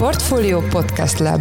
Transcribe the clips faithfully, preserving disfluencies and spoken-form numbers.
Portfolio Podcast Lab.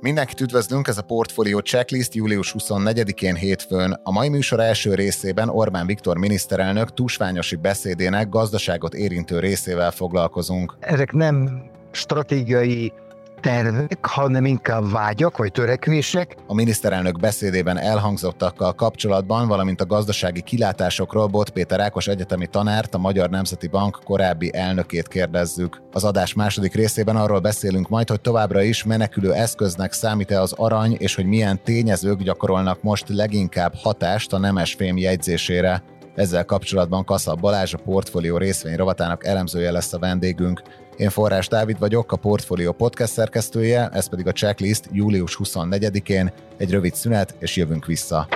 Mindenkit üdvözlünk, ez a Portfolio Checklist július huszonnegyedikén hétfőn. A mai műsor első részében Orbán Viktor miniszterelnök tusványosi beszédének gazdaságot érintő részével foglalkozunk. Ezek nem stratégiai tervek, hanem inkább vágyak vagy törekvések. A miniszterelnök beszédében elhangzottakkal kapcsolatban, valamint a gazdasági kilátásokról Bod Péter Ákos egyetemi tanárt, a Magyar Nemzeti Bank korábbi elnökét kérdezzük. Az adás második részében arról beszélünk majd, hogy továbbra is menekülő eszköznek számít-e az arany, és hogy milyen tényezők gyakorolnak most leginkább hatást a nemesfém jegyzésére. Ezzel kapcsolatban Kaszab Balázs, a Portfolio részvény rovatának elemzője lesz a vendégünk. Én Forrás Dávid vagyok, a Portfolio Podcast szerkesztője, ez pedig a checklist július huszonnegyedikén. Egy rövid szünet, és jövünk vissza.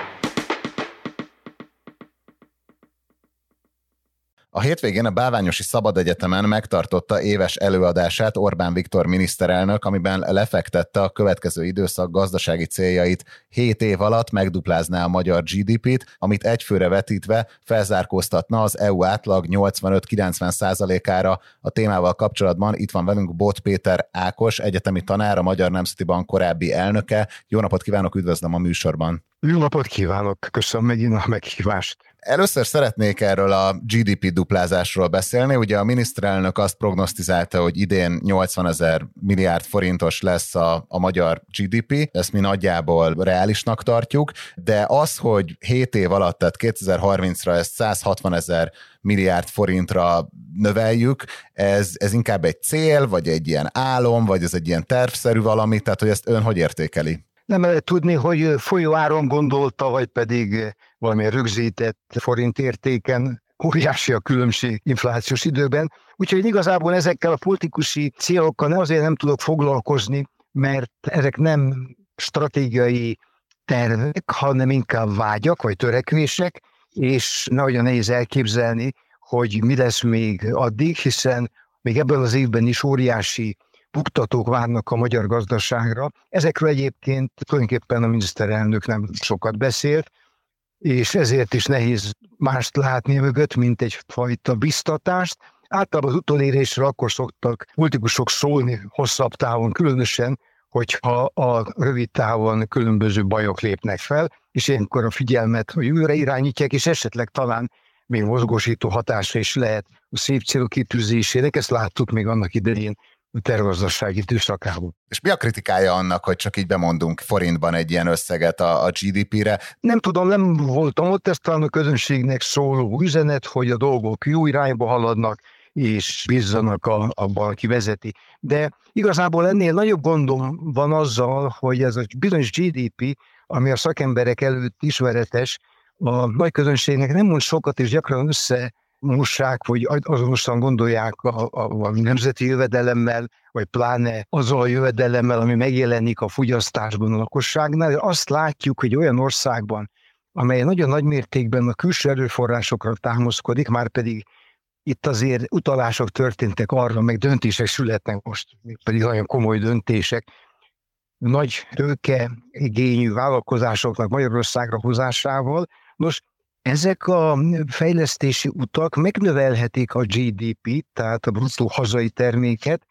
A hétvégén a Bálványosi Szabad Egyetemen megtartotta éves előadását Orbán Viktor miniszterelnök, amiben lefektette a következő időszak gazdasági céljait. Hét év alatt megduplázná a magyar gé dé pét, amit egyfőre vetítve felzárkóztatna az é u átlag nyolcvanöt-kilencven százalékára. A témával kapcsolatban itt van velünk Bod Péter Ákos, egyetemi tanár, a Magyar Nemzeti Bank korábbi elnöke. Jó napot kívánok, üdvözlöm a műsorban! Jó napot kívánok, köszönöm megint a meghívást! Először szeretnék erről a gé dé pé duplázásról beszélni. Ugye a miniszterelnök azt prognosztizálta, hogy idén nyolcvanezer milliárd forintos lesz a, a magyar gé dé pé, ezt mi nagyjából reálisnak tartjuk, de az, hogy hét év alatt, tehát kétezer-harmincra ezt száz-hatvanezer milliárd forintra növeljük, ez, ez inkább egy cél, vagy egy ilyen álom, vagy ez egy ilyen tervszerű valami, tehát hogy ezt ön hogy értékeli? Nem lehet tudni, hogy folyóáron gondolta, vagy pedig valami rögzített forintértéken, óriási a különbség inflációs időben. Úgyhogy igazából ezekkel a politikusi célokkal nem azért nem tudok foglalkozni, mert ezek nem stratégiai tervek, hanem inkább vágyak vagy törekvések, és nagyon nehéz elképzelni, hogy mi lesz még addig, hiszen még ebben az évben is óriási buktatók várnak a magyar gazdaságra. Ezekről egyébként tulajdonképpen a miniszterelnök nem sokat beszélt, és ezért is nehéz mást látni mögött, mint egyfajta biztatást. Általában az utolérésre akkor szoktak politikusok szólni hosszabb távon, különösen, hogyha a rövid távon különböző bajok lépnek fel, és ilyenkor a figyelmet a jövőre irányítják, és esetleg talán még mozgósító hatása is lehet a szép célok kitűzésének. Ezt láttuk még annak idején a tervgazdaság időszakában. És mi a kritikája annak, hogy csak így bemondunk forintban egy ilyen összeget a, a gé dé pére? Nem tudom, nem voltam ott, ez talán a közönségnek szóló üzenet, hogy a dolgok jó irányba haladnak, és bízzanak a, abban, aki vezeti. De igazából ennél nagyobb gondom van azzal, hogy ez a bizonyos gé dé pé, ami a szakemberek előtt ismeretes, a nagy közönségnek nem mond sokat, és gyakran össze mossák, vagy azonosan gondolják a, a, a nemzeti jövedelemmel, vagy pláne azzal a jövedelemmel, ami megjelenik a fogyasztásban a lakosságnál. Azt látjuk, hogy olyan országban, amely nagyon nagy mértékben a külső erőforrásokra támaszkodik, már pedig itt azért utalások történtek arra, meg döntések születnek most, pedig nagyon komoly döntések, nagy tőkeigényű vállalkozásoknak Magyarországra hozásával. Nos, ezek a fejlesztési utak megnövelhetik a gé dé pét, tehát a bruttó hazai terméket,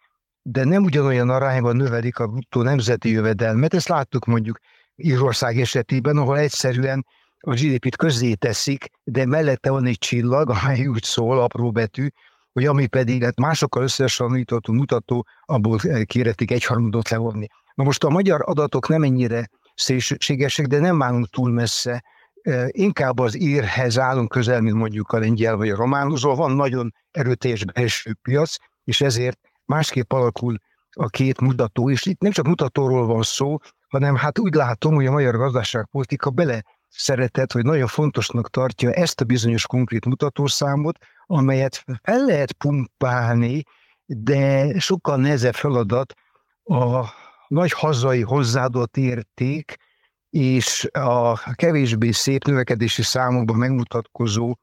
de nem ugyanolyan arányban növelik a bruttó nemzeti jövedelmet. Ezt láttuk mondjuk Írország esetében, ahol egyszerűen a gé dé pét közzé teszik, de mellette van egy csillag, amely úgy szól, apró betű, hogy ami pedig hát másokkal összehasonlítható mutató, abból kéretik egyharmadot levonni. Na most a magyar adatok nem ennyire szélsőségesek, de nem állunk túl messze. Inkább az írhez állunk közel, mint mondjuk a lengyel vagy a románhoz. Van nagyon erőteljes belső piac, és ezért másképp alakul a két mutató. És itt nem csak mutatóról van szó, hanem hát úgy látom, hogy a magyar gazdaságpolitika bele szeretett, hogy nagyon fontosnak tartja ezt a bizonyos konkrét mutatószámot, amelyet el lehet pumpálni, de sokkal nehezebb feladat a nagy hazai hozzáadott érték, és a kevésbé szép növekedési számokban megmutatkozó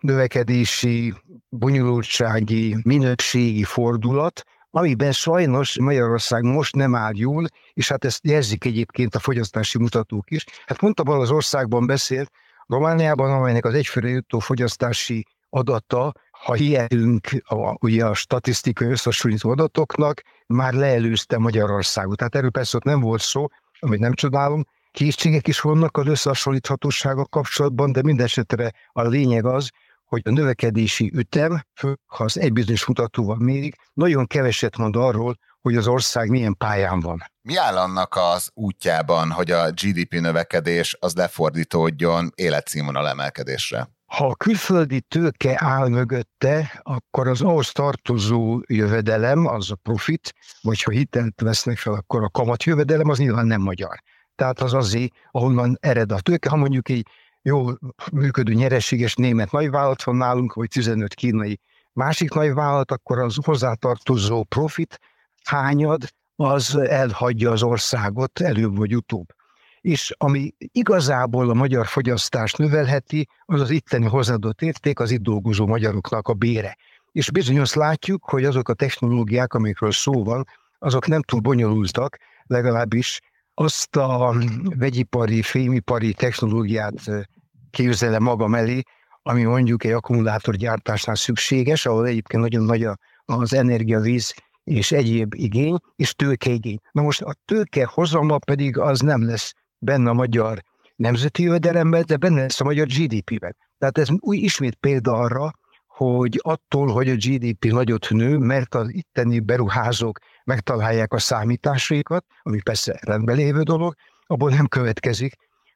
növekedési, bonyolultsági, minőségi fordulat, amiben sajnos Magyarország most nem áll jól, és hát ezt jelzik egyébként a fogyasztási mutatók is. Hát pont abban az országban beszélt, Romániában, amelynek az egyfőre jutó fogyasztási adata, ha hihetünk a, ugye a statisztikai összehasonlító adatoknak, már leelőzte Magyarországot. Tehát erről persze ott nem volt szó, amit nem csodálom. Kétségek is vannak az összehasonlíthatósággal kapcsolatban, de minden esetre a lényeg az, hogy a növekedési ütem, ha az egy bizonyos mutatóval mérik, nagyon keveset mond arról, hogy az ország milyen pályán van. Mi áll annak az útjában, hogy a gé dé pé növekedés az lefordítódjon életszínvonal emelkedésre? Ha a külföldi tőke áll mögötte, akkor az ahhoz tartozó jövedelem, az a profit, vagy ha hitelt vesznek fel, akkor a kamatjövedelem, az nyilván nem magyar. Tehát az azért, ahonnan ered a tőke, ha mondjuk egy jól működő nyereséges német nagyvállalat van nálunk, vagy tizenöt kínai másik nagyvállalat, akkor az hozzátartozó profit hányad, az elhagyja az országot előbb vagy utóbb. És ami igazából a magyar fogyasztást növelheti, az az itteni hozzáadott érték, az itt dolgozó magyaroknak a bére. És bizonyos látjuk, hogy azok a technológiák, amikről szó van, azok nem túl bonyolultak, legalábbis azt a vegyipari, fémipari technológiát képzel magam elé, ami mondjuk egy akkumulátorgyártásnál szükséges, ahol egyébként nagyon nagy az energia, víz és egyéb igény, és tőkeigény. Na most a tőke hozama pedig az nem lesz benne a magyar nemzeti jövedelemben, de benne lesz a magyar gé dé pében. Tehát ez új ismét példa arra, hogy attól, hogy a gé dé pé nagyot nő, mert az itteni beruházók megtalálják a számításaikat, ami persze rendben lévő dolog, abból nem következik,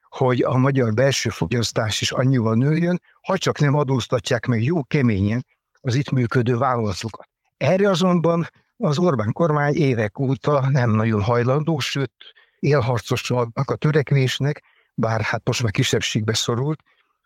hogy a magyar belső fogyasztás is annyival nőjön, ha csak nem adóztatják meg jó keményen az itt működő vállalatokat. Erre azonban az Orbán kormány évek óta nem nagyon hajlandó, sőt élharcosnak a törekvésnek, bár hát most már kisebbségbe szorult,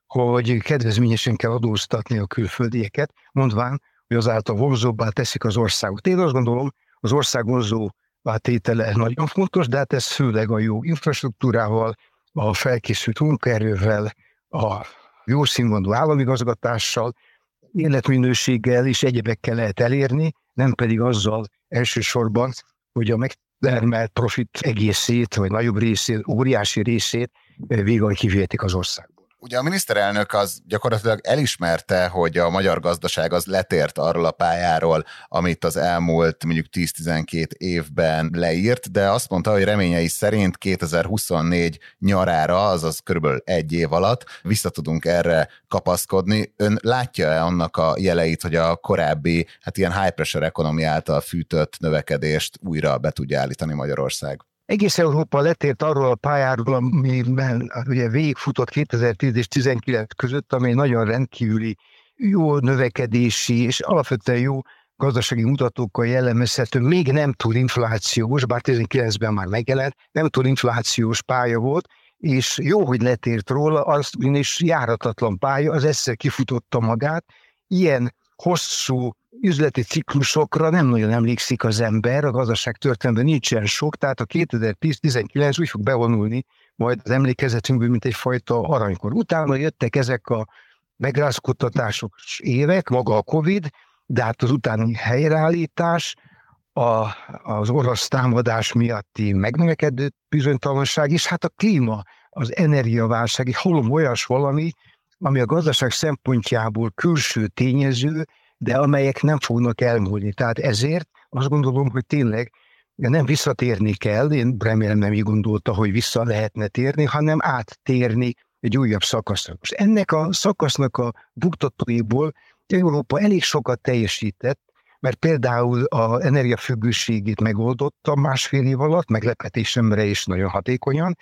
hogy kedvezményesen kell adóztatni a külföldieket, mondván, hogy azáltal vonzóbbá teszik az országot. Én azt gondolom, az ország vonzóbbá tétele nagyon fontos, de hát ez főleg a jó infrastruktúrával, a felkészült munkaerővel, a jó színvonalú államigazgatással, életminőséggel és egyebekkel lehet elérni, nem pedig azzal elsősorban, hogy a megtermelt profit egészét, vagy nagyobb részét, óriási részét végül kivihetik az országba. Ugye a miniszterelnök az gyakorlatilag elismerte, hogy a magyar gazdaság az letért arról a pályáról, amit az elmúlt mondjuk tíz-tizenkét évben leírt, de azt mondta, hogy reményei szerint kétezer-huszonnégy nyarára, azaz körülbelül egy év alatt vissza tudunk erre kapaszkodni. Ön látja-e annak a jeleit, hogy a korábbi, hát ilyen high pressure economy által fűtött növekedést újra be tudja állítani Magyarország? Egész Európa letért arról a pályáról, amiben ugye végigfutott kétezer-tíz és tizenkilenc között, amely nagyon rendkívüli jó növekedési és alapvetően jó gazdasági mutatókkal jellemezhető, még nem túl inflációs, bár tizenkilencben már megjelent, nem túl inflációs pálya volt, és jó, hogy letért róla, az is járatatlan pálya, az egyszer kifutotta magát. Ilyen hosszú üzleti ciklusokra nem nagyon emlékszik az ember, a gazdaság történetben nincsen sok, tehát a kétezer-tíz-tizenkilenc úgy fog bevonulni majd az emlékezetünkből, mint egyfajta aranykor. Utána jöttek ezek a megrázkódtatásos évek, maga a Covid, de hát az utáni helyreállítás, a, az orosz támadás miatti megnövekedő bizonytalanság, és hát a klíma, az energiaválság, egy halom olyas valami, ami a gazdaság szempontjából külső tényező, de amelyek nem fognak elmúlni. Tehát ezért azt gondolom, hogy tényleg nem visszatérni kell, én remélem nem így gondolta, hogy vissza lehetne térni, hanem áttérni egy újabb szakaszra. Most ennek a szakasznak a buktatóiból Európa elég sokat teljesített, mert például az energiafüggőségét megoldotta másfél év alatt, meglepetésemre is nagyon hatékonyan.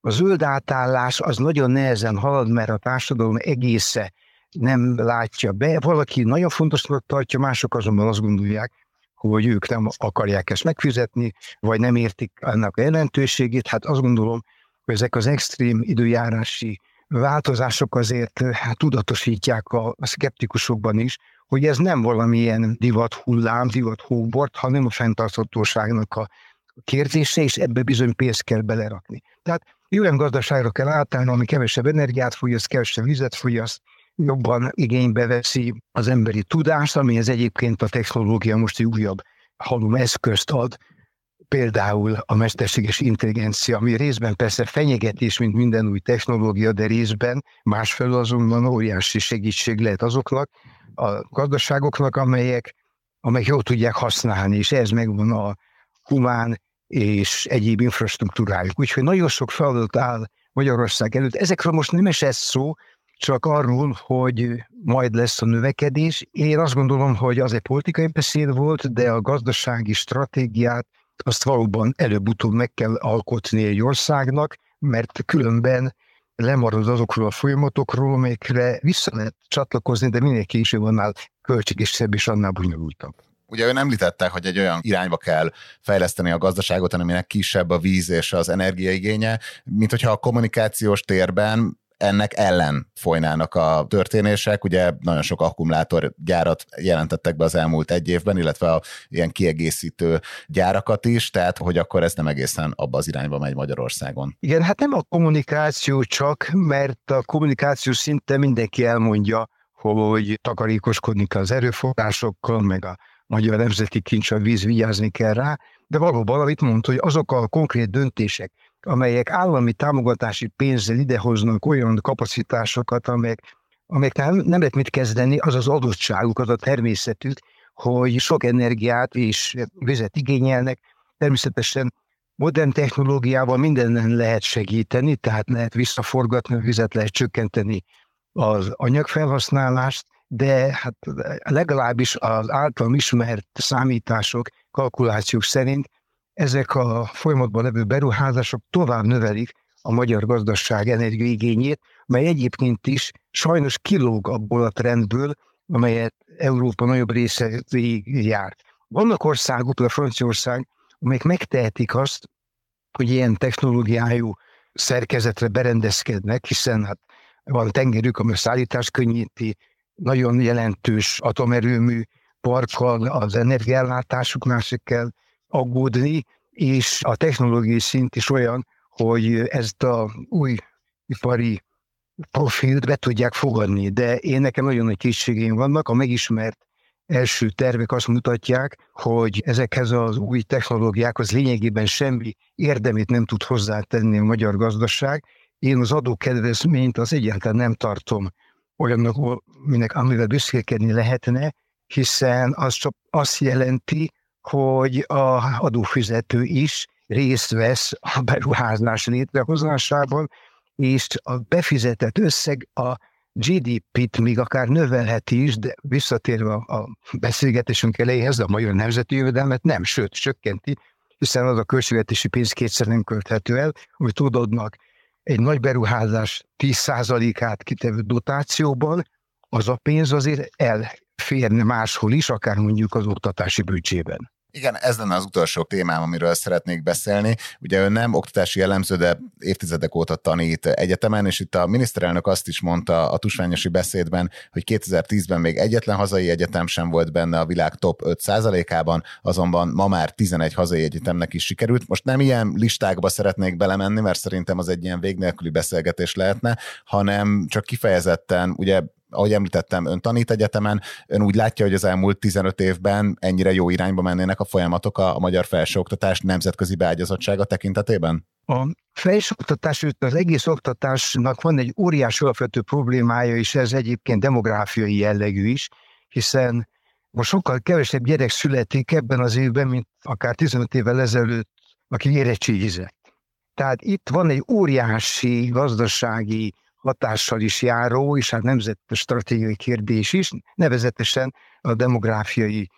A zöld átállás az nagyon nehezen halad, mert a társadalom egésze nem látja be. Valaki nagyon fontosnak tartja, mások azonban azt gondolják, hogy ők nem akarják ezt megfizetni, vagy nem értik annak a jelentőségét. Hát azt gondolom, hogy ezek az extrém időjárási változások azért hát, tudatosítják a, a szkeptikusokban is, hogy ez nem valamilyen divat hullám, divat hóbort, hanem a fenntarthatóságnak a kérdése, és ebbe bizony pénzt kell belerakni. Tehát olyan gazdaságra kell átállni, ami kevesebb energiát fogyaszt, kevesebb vizet fogyaszt, jobban igénybe veszi az emberi tudást, amihez egyébként a technológia most egy újabb halom eszközt ad, például a mesterséges intelligencia, ami részben persze fenyegetés, mint minden új technológia, de részben másfelől azonban óriási segítség lehet azoknak a gazdaságoknak, amelyek, amelyek jól tudják használni, és ez megvan a humán és egyéb infrastruktúrájuk. Úgyhogy nagyon sok feladat áll Magyarország előtt. Ezekről most nem esett szó, csak arról, hogy majd lesz a növekedés. Én azt gondolom, hogy az egy politikai beszéd volt, de a gazdasági stratégiát azt valóban előbb-utóbb meg kell alkotni egy országnak, mert különben lemarad azokról a folyamatokról, amelyekre vissza lehet csatlakozni, de minél később annál költségesebb és annál bonyolultabb. Ugye ön említette, hogy egy olyan irányba kell fejleszteni a gazdaságot, aminek kisebb a víz és az energiaigénye, mint hogyha a kommunikációs térben ennek ellen folynának a történések. Ugye nagyon sok akkumulátorgyárat jelentettek be az elmúlt egy évben, illetve a ilyen kiegészítő gyárakat is, tehát hogy akkor ez nem egészen abba az irányba megy Magyarországon. Igen, hát nem a kommunikáció csak, mert a kommunikáció szinte mindenki elmondja, hogy takarékoskodni kell az erőforrásokkal, meg a Magyar Nemzeti Kincs, a víz, vigyázni kell rá, de valóban, amit mondta, hogy azok a konkrét döntések, amelyek állami támogatási pénzzel idehoznak olyan kapacitásokat, amelyek, amelyek nem, nem lehet mit kezdeni, az az adottságuk, az a természetük, hogy sok energiát és vizet igényelnek. Természetesen modern technológiával mindenen lehet segíteni, tehát lehet visszaforgatni a vizet, lehet csökkenteni az anyagfelhasználást, de hát legalábbis az általam ismert számítások, kalkulációk szerint ezek a folyamatban levő beruházások tovább növelik a magyar gazdaság energiaigényét, mely egyébként is sajnos kilóg abból a trendből, amelyet Európa nagyobb része végig járt. Vannak országok, a Franciaország, amelyek megtehetik azt, hogy ilyen technológiájú szerkezetre berendezkednek, hiszen hát van tengerük, amely szállítást könnyíti, nagyon jelentős atomerőmű parkkal, az energiállátásuknál se kell aggódni, és a technológiai szint is olyan, hogy ezt a új ipari profilt be tudják fogadni, de én nekem nagyon nagy kétségeim vannak, a megismert első tervek azt mutatják, hogy ezekhez az új technológiákhoz lényegében semmi érdemét nem tud hozzátenni a magyar gazdaság. Én az adókedvezményt az egyáltalán nem tartom olyannak, aminek, amivel büszkélkedni lehetne, hiszen az csak azt jelenti, hogy az adófizető is részt vesz a beruházás létrehozásában, és a befizetett összeg a gé dé pét még akár növelheti is, de visszatérve a beszélgetésünk elejéhez, a magyar nemzeti jövedelmet nem, sőt, csökkenti, hiszen az a költségvetési pénz kétszer nem költhető el, hogy tudodnak egy nagy beruházás tíz százalékát kitevő dotációban, az a pénz azért elférne máshol is, akár mondjuk az oktatási büdzsében. Igen, ez lenne az utolsó témám, amiről szeretnék beszélni. Ugye ön nem oktatási jellemző, de évtizedek óta tanít egyetemen, és itt a miniszterelnök azt is mondta a tusványosi beszédben, hogy kétezer-tízben még egyetlen hazai egyetem sem volt benne a világ top öt százalékában, azonban ma már tizenegy hazai egyetemnek is sikerült. Most nem ilyen listákba szeretnék belemenni, mert szerintem az egy ilyen vég nélküli beszélgetés lehetne, hanem csak kifejezetten, ugye, ahogy említettem, ön tanít egyetemen, ön úgy látja, hogy az elmúlt tizenöt évben ennyire jó irányba mennének a folyamatok a magyar felsőoktatás nemzetközi beágyazottsága tekintetében? A felsőoktatás, az egész oktatásnak van egy óriási alapvető problémája, és ez egyébként demográfiai jellegű is, hiszen most sokkal kevesebb gyerek születik ebben az évben, mint akár tizenöt évvel ezelőtt, aki érettségizett. Tehát itt van egy óriási gazdasági hatással is járó, és hát nemzet stratégiai kérdés is, nevezetesen a demográfiai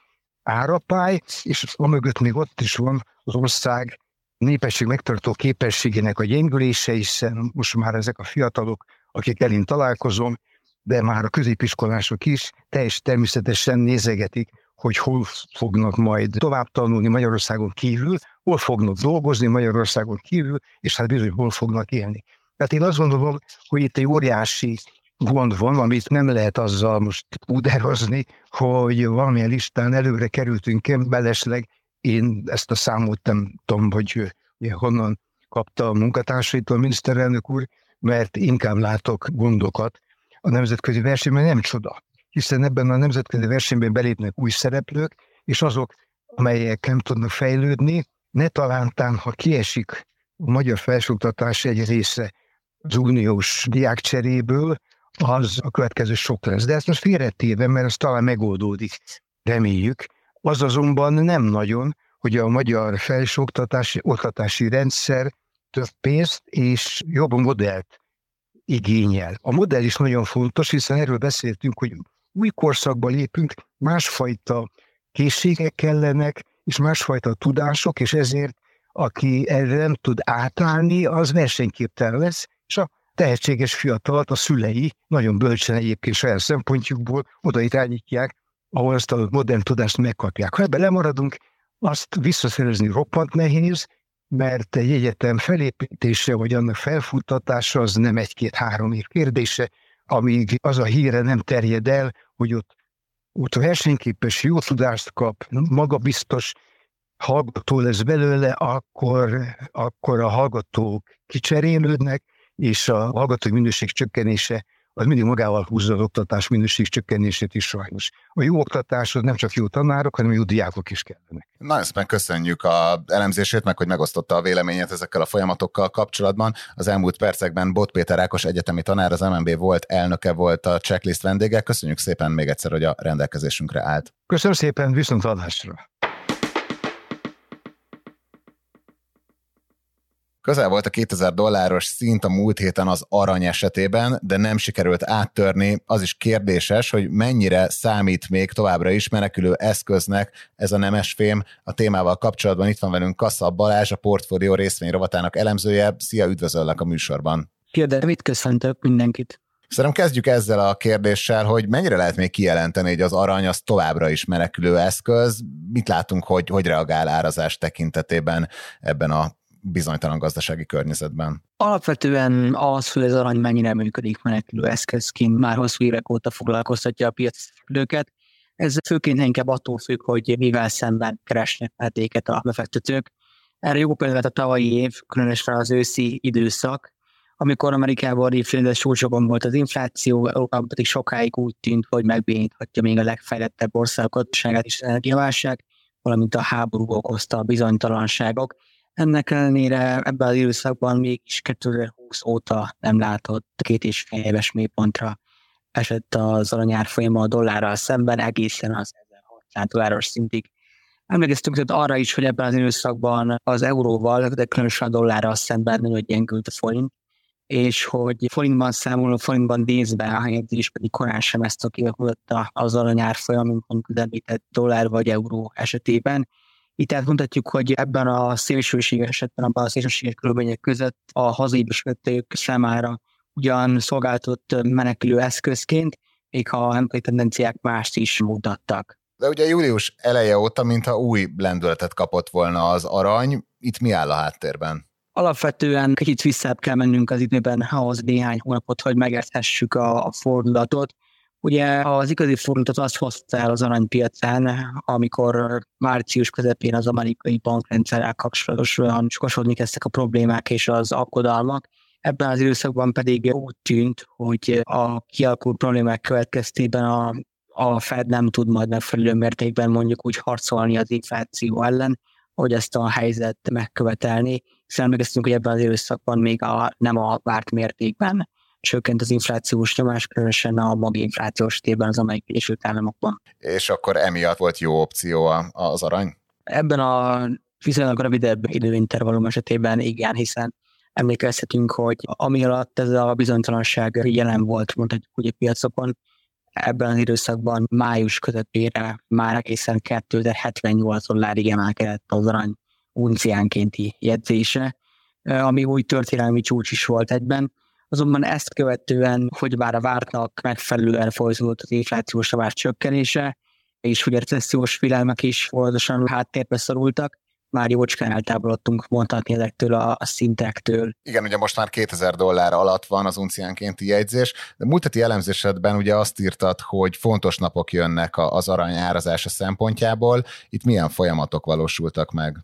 árapály, és amögött még ott is van az ország népesség megtartó képességének a gyengülése, hiszen most már ezek a fiatalok, akikkel én találkozom, de már a középiskolások is teljes természetesen nézegetik, hogy hol fognak majd tovább tanulni Magyarországon kívül, hol fognak dolgozni Magyarországon kívül, és hát bizony hol fognak élni. Tehát én azt gondolom, hogy itt egy óriási gond van, amit nem lehet azzal most úderozni, hogy valamilyen listán előre kerültünk, belesleg én ezt a számot nem tudom, hogy honnan kapta a munkatársaitól a miniszterelnök úr, mert inkább látok gondokat a nemzetközi versenyben, nem csoda, hiszen ebben a nemzetközi versenyben belépnek új szereplők, és azok, amelyek nem tudnak fejlődni, ne talántán, ha kiesik a magyar felsőoktatás egy része az uniós diákcseréből, az a következő sok lesz. De ezt most félretéve, mert ez talán megoldódik, reméljük. Az azonban nem nagyon, hogy a magyar felsőoktatási oktatási rendszer több pénzt és jobb modellt igényel. A modell is nagyon fontos, hiszen erről beszéltünk, hogy új korszakba lépünk, másfajta készségek kellenek, és másfajta tudások, és ezért aki erre nem tud átállni, az versenyképtelen lesz, és a tehetséges fiatalat a szülei nagyon bölcsen egyébként saját szempontjukból oda irányítják, ahol azt a modern tudást megkapják. Ha ebben lemaradunk, azt visszaszerezni roppant nehéz, mert egy egyetem felépítése, vagy annak felfuttatása az nem egy-két-három év kérdése, amíg az a híre nem terjed el, hogy ott, ott versenyképes, jó tudást kap, magabiztos hallgató lesz belőle, akkor, akkor a hallgatók kicserélődnek, és a hallgatói minőség csökkenése az mindig magával húzza az oktatás minőség csökkenését is sajnos. A jó oktatáshoz nem csak jó tanárok, hanem jó diákok is kellenek. Na, ezt meg köszönjük az elemzését, meg hogy megosztotta a véleményét ezekkel a folyamatokkal kapcsolatban. Az elmúlt percekben Bod Péter Ákos egyetemi tanár, az em en bé volt elnöke volt a Checklist vendége. Köszönjük szépen még egyszer, hogy a rendelkezésünkre állt. Köszönöm szépen, viszontlátásra! Közel volt a kétezer dolláros szint a múlt héten az arany esetében, de nem sikerült áttörni. Az is kérdéses, hogy mennyire számít még továbbra is menekülő eszköznek ez a nemesfém. A témával kapcsolatban itt van velünk Kaszab Balázs, a Portfolio részvényrovatának elemzője. Szia, üdvözöllek a műsorban. Kérdem, itt köszöntök mindenkit. Szerintem kezdjük ezzel a kérdéssel, hogy mennyire lehet még kijelenteni, hogy az arany az továbbra is menekülő eszköz. Mit látunk, hogy, hogy reagál árazás tekintetében ebben a bizonytalan gazdasági környezetben? Alapvetően az, hogy az arany mennyire működik menekülő eszközként, már hosszú évek óta foglalkoztatja a piacszereplőket. Ez főként inkább attól függ, hogy mivel szemben keresnek értéket a befektetők. Erre jó példát a tavalyi év, különösen az őszi időszak, amikor Amerikában évtizedes csúcsokon volt az infláció, Európában pedig sokáig úgy tűnt, hogy megbéníthatja még a legfejlettebb országokat és energiaválság, valamint a háború okozta a bizonytalanságok. Ennek ellenére ebben az időszakban mégis kétezer-húsz óta nem látott két és fél éves mélypontra esett az aranyárfolyama a dollárral szemben, egészen az ezerhatszáz dolláros szintig. Emlékeztünk arra is, hogy ebben az időszakban az euróval, de különösen a dollárral szemben nagyon gyengült a forint, és hogy forintban számoló, forintban nézve a helyezés pedig korán sem ezt a kivakulta az aranyárfolyam, mint amikor említett dollár vagy euró esetében. Itt elmondhatjuk, hogy ebben a szélsőséges esetben, abban a szélsőséges körülmények között a hazai befektetők számára ugyan szolgáltott menekülő eszközként, még ha a tendenciák mást is mutattak. De ugye július eleje óta, mintha új lendületet kapott volna az arany, itt mi áll a háttérben? Alapvetően kicsit visszább kell mennünk az időben ahhoz néhány hónapot, hogy megérthessük a, a fordulatot. Ugye az igazi fordulatot azt hozta el az aranypiacán, amikor március közepén az amerikai bankrendszerrel kapcsolatosan sokasodni kezdtek a problémák és az aggodalmak. Ebben az időszakban pedig úgy tűnt, hogy a kialakult problémák következtében a, a Fed nem tud majd megfelelő mértékben mondjuk úgy harcolni az infláció ellen, hogy ezt a helyzet megkövetelni, hiszen megkezdtünk, hogy ebben az időszakban még a, nem a várt mértékben csökkent az inflációs nyomás, különösen a maginflációs térben az amerikai Egyesült Államokban. És akkor emiatt volt jó opció az arany? Ebben a viszonylag rövidebb időintervallum esetében igen, hiszen emlékezhetünk, hogy ami alatt ez a bizonytalanság jelen volt, mondhatjuk úgy a piacokon, ebben az időszakban május közepére már egészen kétezer-hetvennyolc dollárig emelkedett az arany unciánkénti jegyzése, ami új történelmi csúcs is volt egyben. Azonban ezt követően, hogy bár a vártnak megfelelően folytatódott az inflációs nyomás csökkenése, és hogy a recessziós félelmek is folyamatosan háttérbe szorultak, már jócskán eltávolodtunk mondhatni ezektől a szintektől. Igen, ugye most már kétezer dollár alatt van az unciánkénti jegyzés, de múlt heti elemzésedben ugye azt írtad, hogy fontos napok jönnek az arany árazása szempontjából. Itt milyen folyamatok valósultak meg?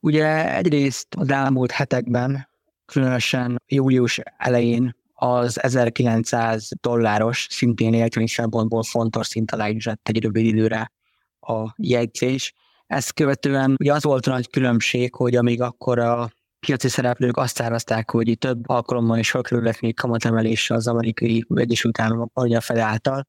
Ugye egyrészt az elmúlt hetekben, különösen július elején az ezerkilencszáz dolláros, szintén értelmi szempontból fontos szint alá is esett egy rövid időre a jegyzés. Ezt követően ugye az volt a nagy különbség, hogy amíg akkor a piaci szereplők azt árazták, hogy több alkalommal is fölkerülnek még kamatemeléssel az amerikai Egyesült Államok, ahogy a Fed által,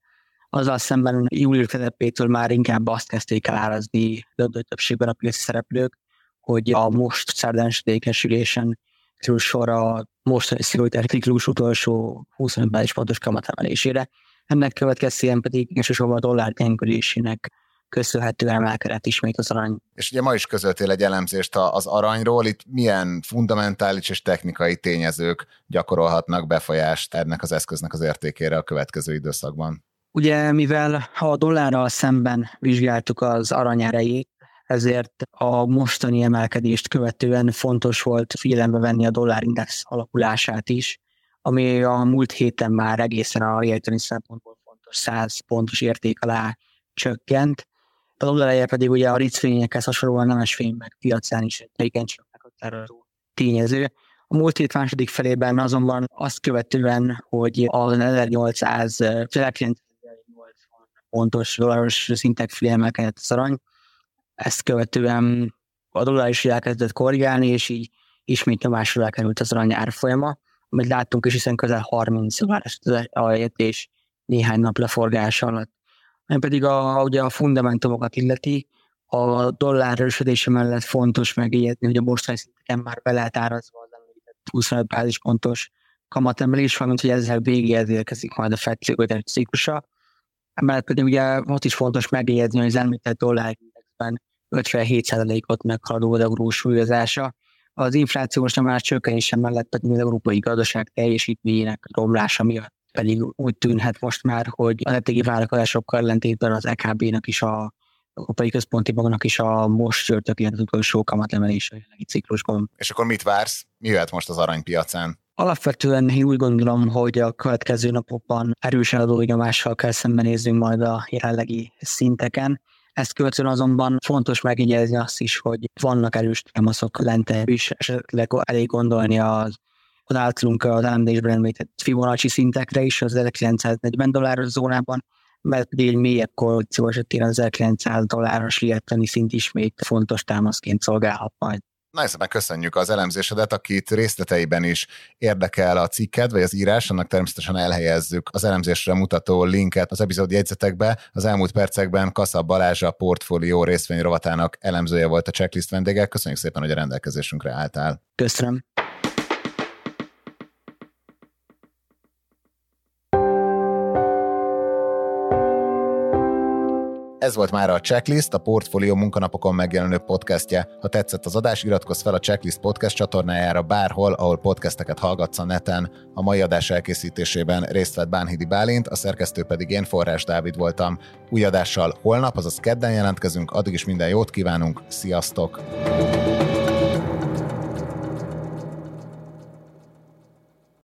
azzal szemben július közepétől már inkább azt kezdték el árazni döntő többségben a piaci szereplők, hogy a most szárdensedékes ülésen kerül sor a mostani szigorítás ciklus utolsó huszonöt bázis pontos kamatemelésére. Ennek következtében pedig elsősorban a dollár gyengülésének köszönhető emelkedett ismét az arany. És ugye ma is közöltél egy elemzést az aranyról, itt milyen fundamentális és technikai tényezők gyakorolhatnak befolyást ennek az eszköznek az értékére a következő időszakban? Ugye, mivel ha a dollárral szemben vizsgáltuk az arany erejét, ezért a mostani emelkedést követően fontos volt figyelembe venni a dollárindex alakulását is, ami a múlt héten már egészen a realitani szempontból fontos száz pontos érték alá csökkent. A dollár pedig ugye a ricfényekhez hasonlóan nemesfény meg piacán is igen csak meghatározó tényező. A múlt hét második felében azonban azt követően, hogy az ezernyolcszáz, ezerkilencszáz nyolcvan pontos dolláros szintek fölé emelkedett az arany, ezt követően a dollár is elkezdett korrigálni, és így ismét nyomásra került az arany árfolyama, amit láttunk is, hiszen közel harminc dolláros és néhány nap leforgása alatt. Ami pedig a, ugye a fundamentumokat illeti, a dollár erősödése mellett fontos megjegyezni, hogy a mostani szinteken már be lehet árazva az említett huszonöt bázispontos kamatemelés, valamint hogy ezzel végéhez érkezik majd a Fed ciklusának ciklusa. Emellett pedig ugye ott is fontos megjegyezni, hogy az említett dollárindexben ötvenhét százalékot meghaladó az euró súlyozása. Az inflációs nyomás csökkenése mellett pedig az európai gazdaság teljesítményének romlása miatt pedig úgy tűnhet most már, hogy az eddigi várakozásokkal ellentétben az é ká bé-nek is, a Európai Központi Banknak is a most csörtök ilyen az utolsó kamatemelése jelenlegi ciklusban. És akkor mit vársz? Mi jöhet most az aranypiacán? Alapvetően én úgy gondolom, hogy a következő napokban erősen adói nyomással kell szembenéznünk majd a jelenlegi szinteken. Ezt követően azonban fontos megjegyezni azt is, hogy vannak erős támaszok lentebb is, esetleg elég gondolni az az általunk az elemzésben említett Fibonacci szintekre is, az ezerkilencszáznegyven dolláros zónában, mert pedig egy mélyebb korrekció esetén az ezerkilencszáz dolláros lélektani szint ismét fontos támaszként szolgálhat majd. Nagyon szépen köszönjük az elemzésedet, akit részleteiben is érdekel a cikked, vagy az írás, annak természetesen elhelyezzük az elemzésre mutató linket az epizód jegyzetekbe. Az elmúlt percekben Kaszab Balázs, a Portfolio részvény rovatának elemzője volt a Checklist vendége. Köszönjük szépen, hogy a rendelkezésünkre álltál. Köszönöm. Ez volt már a Checklist, a Portfolio munkanapokon megjelenő podcastje. Ha tetszett az adás, iratkozz fel a Checklist podcast csatornájára bárhol, ahol podcasteket hallgatsz a neten. A mai adás elkészítésében részt vett Bánhidi Bálint, a szerkesztő pedig én, Forrás Dávid voltam. Új adással holnap, azaz kedden jelentkezünk, addig is minden jót kívánunk, sziasztok!